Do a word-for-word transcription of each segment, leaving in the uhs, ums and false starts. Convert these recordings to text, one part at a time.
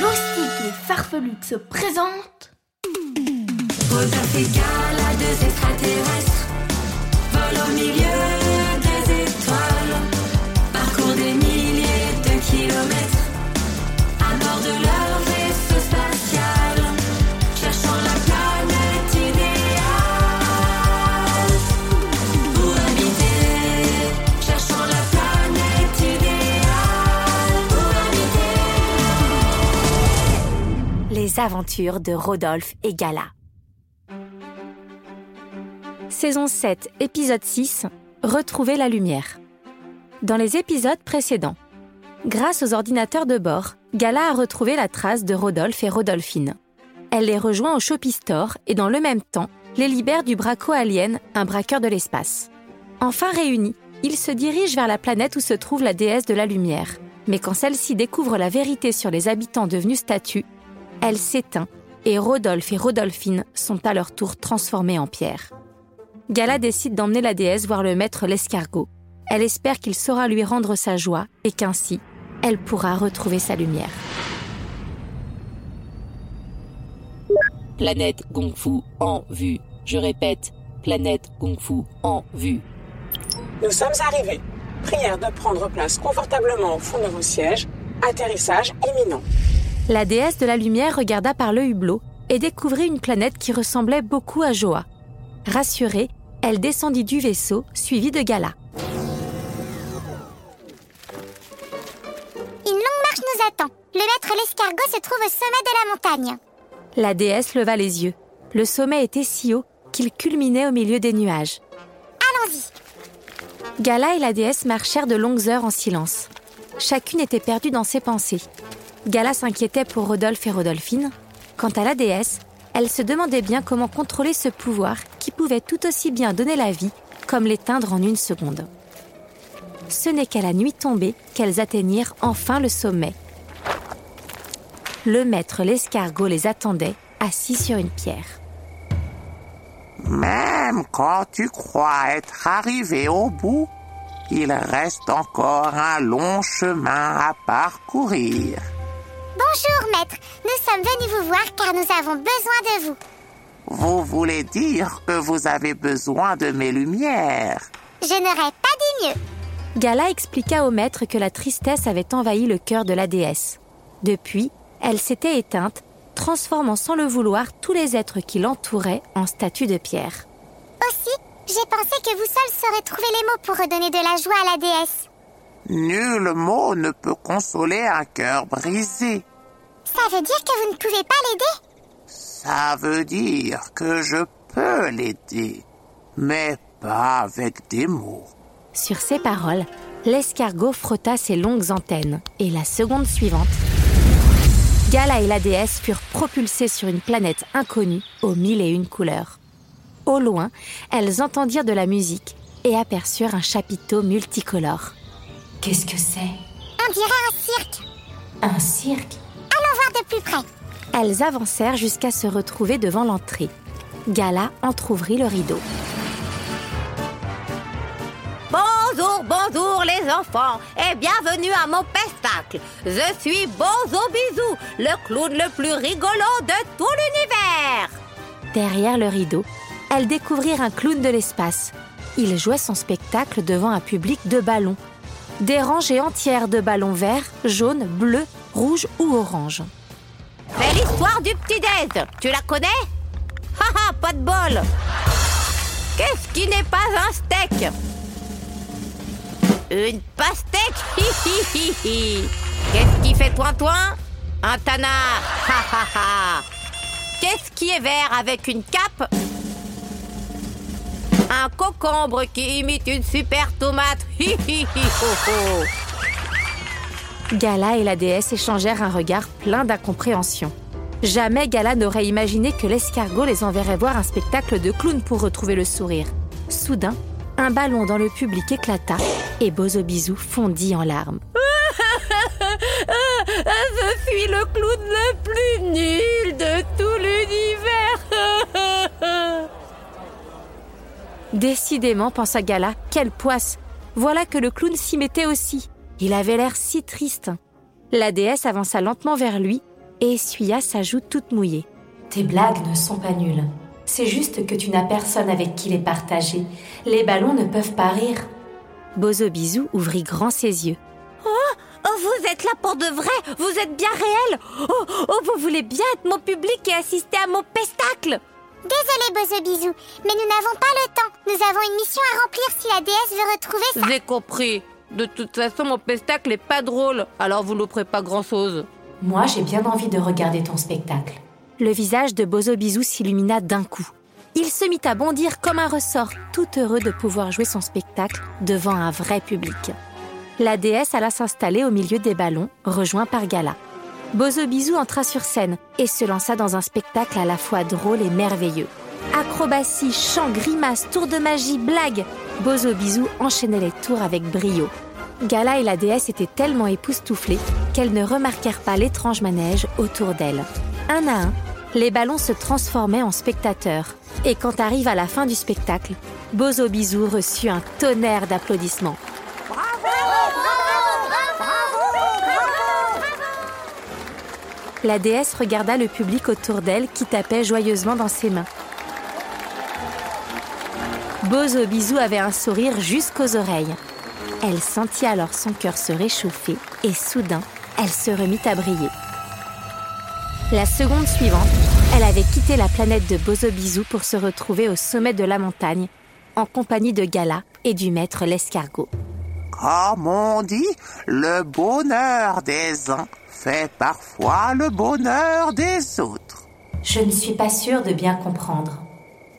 L'hostique farfelu se présente. Rodolphe et Gala, deux extraterrestres. Vol au milieu des étoiles. Parcours des milliers de kilomètres. À bord de leur vaisseau spatial. Cherchant la planète idéale. Pour habiter. Cherchant la planète idéale. Pour habiter. Les aventures de Rodolphe et Gala. Saison sept, épisode six, Retrouver la lumière. Dans les épisodes précédents, grâce aux ordinateurs de bord, Gala a retrouvé la trace de Rodolphe et Rodolphine. Elle les rejoint au Shoppistore et dans le même temps, les libère du Braco Alien, un braqueur de l'espace. Enfin réunis, ils se dirigent vers la planète où se trouve la déesse de la lumière. Mais quand celle-ci découvre la vérité sur les habitants devenus statues, elle s'éteint et Rodolphe et Rodolphine sont à leur tour transformés en pierre. Gala décide d'emmener la déesse voir le maître l'escargot. Elle espère qu'il saura lui rendre sa joie et qu'ainsi, elle pourra retrouver sa lumière. Planète Kung Fu en vue. Je répète, planète Kung Fu en vue. Nous sommes arrivés. Prière de prendre place confortablement au fond de vos sièges. Atterrissage imminent. La déesse de la lumière regarda par le hublot et découvrit une planète qui ressemblait beaucoup à Joa. Rassurée, elle descendit du vaisseau, suivie de Gala. Une longue marche nous attend. Le maître l'escargot se trouve au sommet de la montagne. La déesse leva les yeux. Le sommet était si haut qu'il culminait au milieu des nuages. Allons-y. Gala et la déesse marchèrent de longues heures en silence. Chacune était perdue dans ses pensées. Gala s'inquiétait pour Rodolphe et Rodolphine. Quant à la déesse, elle se demandait bien comment contrôler ce pouvoir qui pouvait tout aussi bien donner la vie comme l'éteindre en une seconde. Ce n'est qu'à la nuit tombée qu'elles atteignirent enfin le sommet. Le maître l'escargot les attendait, assis sur une pierre. « Même quand tu crois être arrivé au bout, il reste encore un long chemin à parcourir. » Bonjour, maître. Nous sommes venus vous voir car nous avons besoin de vous. Vous voulez dire que vous avez besoin de mes lumières? Je n'aurais pas dit mieux. Gala expliqua au maître que la tristesse avait envahi le cœur de la déesse. Depuis, elle s'était éteinte, transformant sans le vouloir tous les êtres qui l'entouraient en statues de pierre. Aussi, j'ai pensé que vous seul saurez trouver les mots pour redonner de la joie à la déesse. Nul mot ne peut consoler un cœur brisé. Ça veut dire que vous ne pouvez pas l'aider? Ça veut dire que je peux l'aider, mais pas avec des mots. Sur ces paroles, l'escargot frotta ses longues antennes. Et la seconde suivante, Gala et la déesse furent propulsées sur une planète inconnue aux mille et une couleurs. Au loin, elles entendirent de la musique et aperçurent un chapiteau multicolore. Qu'est-ce que c'est? On dirait un cirque. Un cirque? Allons voir de plus près. Elles avancèrent jusqu'à se retrouver devant l'entrée. Gala entrouvrit le rideau. Bonjour, bonjour les enfants et bienvenue à mon spectacle. Je suis Bozo Bisou, le clown le plus rigolo de tout l'univers. Derrière le rideau, elles découvrirent un clown de l'espace. Il jouait son spectacle devant un public de ballons. Des rangées entières de ballons verts, jaunes, bleus, rouges ou oranges. C'est l'histoire du petit-déj. Tu la connais? Haha, pas de bol. Qu'est-ce qui n'est pas un steak? Une pastèque. Qu'est-ce qui fait toin-toin? Un tanard. Qu'est-ce qui est vert avec une cape? Un concombre qui imite une super tomate. Hi hi hi ho ho. Gala et la déesse échangèrent un regard plein d'incompréhension. Jamais Gala n'aurait imaginé que l'escargot les enverrait voir un spectacle de clowns pour retrouver le sourire. Soudain, un ballon dans le public éclata et Bozo Bisou fondit en larmes. Je suis le clown le plus nul de tout l'univers. Décidément, pensa Gala, quelle poisse. Voilà que le clown s'y mettait aussi. Il avait l'air si triste. La déesse avança lentement vers lui et essuya sa joue toute mouillée. « Tes blagues ne sont pas nulles. C'est juste que tu n'as personne avec qui les partager. Les ballons ne peuvent pas rire. » Bozo Bisou ouvrit grand ses yeux. « Oh, oh, vous êtes là pour de vrai. Vous êtes bien réel. Oh, oh, vous voulez bien être mon public et assister à mon spectacle. » Désolé Bozo Bisou, mais nous n'avons pas le temps. Nous avons une mission à remplir si la déesse veut retrouver ça. J'ai compris. De toute façon, mon spectacle n'est pas drôle, alors vous n'offrez pas grand-chose. Moi, j'ai bien envie de regarder ton spectacle. Le visage de Bozo Bisou s'illumina d'un coup. Il se mit à bondir comme un ressort, tout heureux de pouvoir jouer son spectacle devant un vrai public. La déesse alla s'installer au milieu des ballons, rejoint par Gala. Bozo Bisou entra sur scène et se lança dans un spectacle à la fois drôle et merveilleux. Acrobaties, chants, grimaces, tours de magie, blagues. Bozo Bisou enchaînait les tours avec brio. Gala et la déesse étaient tellement époustouflées qu'elles ne remarquèrent pas l'étrange manège autour d'elles. Un à un, les ballons se transformaient en spectateurs. Et quand arrive à la fin du spectacle, Bozo Bisou reçut un tonnerre d'applaudissements. Bravo, bravo, bravo, bravo, bravo. La déesse regarda le public autour d'elle qui tapait joyeusement dans ses mains. Bozo Bisou avait un sourire jusqu'aux oreilles. Elle sentit alors son cœur se réchauffer et soudain, elle se remit à briller. La seconde suivante, elle avait quitté la planète de Bozo Bisou pour se retrouver au sommet de la montagne, en compagnie de Gala et du maître l'escargot. Comme on dit, le bonheur des uns fait parfois le bonheur des autres. Je ne suis pas sûre de bien comprendre.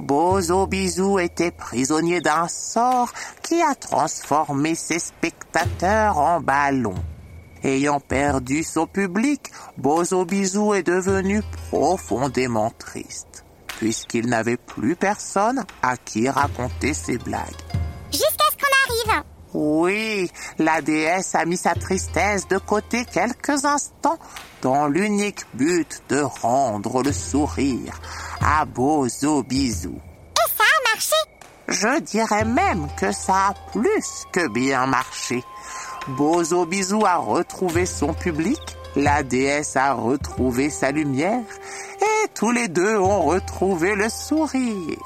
Bozo Bisou était prisonnier d'un sort qui a transformé ses spectateurs en ballons. Ayant perdu son public, Bozo Bisou est devenu profondément triste, puisqu'il n'avait plus personne à qui raconter ses blagues. Jusqu'à ce qu'on arrive. Oui, la déesse a mis sa tristesse de côté quelques instants dans l'unique but de rendre le sourire à Bozo Bisou. Et ça a marché? Je dirais même que ça a plus que bien marché. Bozo Bisou a retrouvé son public, la déesse a retrouvé sa lumière, et tous les deux ont retrouvé le sourire.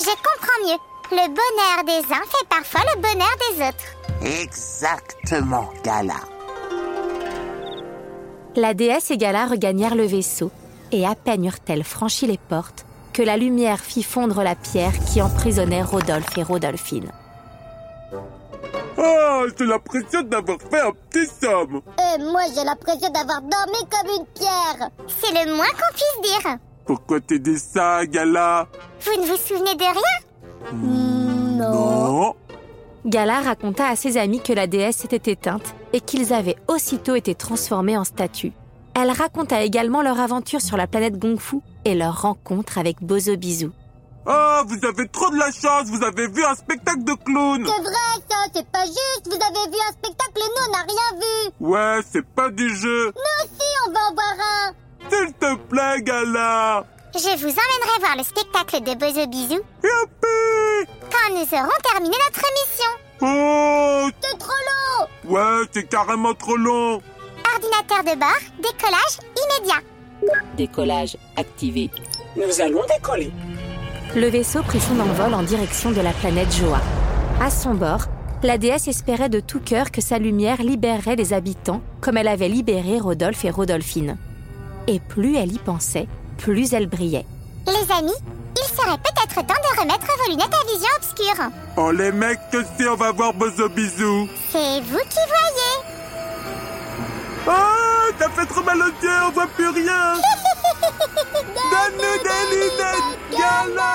Je comprends mieux. Le bonheur des uns fait parfois le bonheur des autres. Exactement, Gala. La déesse et Gala regagnèrent le vaisseau, et à peine eurent-elles franchi les portes que la lumière fit fondre la pierre qui emprisonnait Rodolphe et Rodolphine. Ah, oh, j'ai l'impression d'avoir fait un petit somme. Et moi, j'ai l'impression d'avoir dormi comme une pierre. C'est le moins qu'on puisse dire. Pourquoi tu dis ça, Gala? Vous ne vous souvenez de rien? Mmh, non. non. Gala raconta à ses amis que la déesse était éteinte et qu'ils avaient aussitôt été transformés en statues. Elle raconta également leur aventure sur la planète Kung Fu et leur rencontre avec Bozo Bisou. Ah, oh, vous avez trop de la chance, vous avez vu un spectacle de clown. C'est vrai ça, c'est pas juste, vous avez vu un spectacle et nous on n'a rien vu. Ouais, c'est pas du jeu. Nous aussi on va en voir un. S'il te plaît, Gala. Je vous emmènerai voir le spectacle de Bozo Bisou. Youpi. Quand nous aurons terminé notre émission. Oh. C'est trop long. Ouais, c'est carrément trop long. Ordinateur de bord, décollage immédiat. Décollage activé. Nous allons décoller. Le vaisseau prit son envol en direction de la planète Joa. À son bord, la déesse espérait de tout cœur que sa lumière libérerait les habitants comme elle avait libéré Rodolphe et Rodolphine. Et plus elle y pensait, plus elle brillait. Les amis, il serait peut-être temps de remettre vos lunettes à vision obscure. Oh les mecs, que si on va voir Bozo Bisou. C'est vous qui voyez. Ah, t'as fait trop mal aux yeux, on voit plus rien. Donne-nous des lunettes, Gala!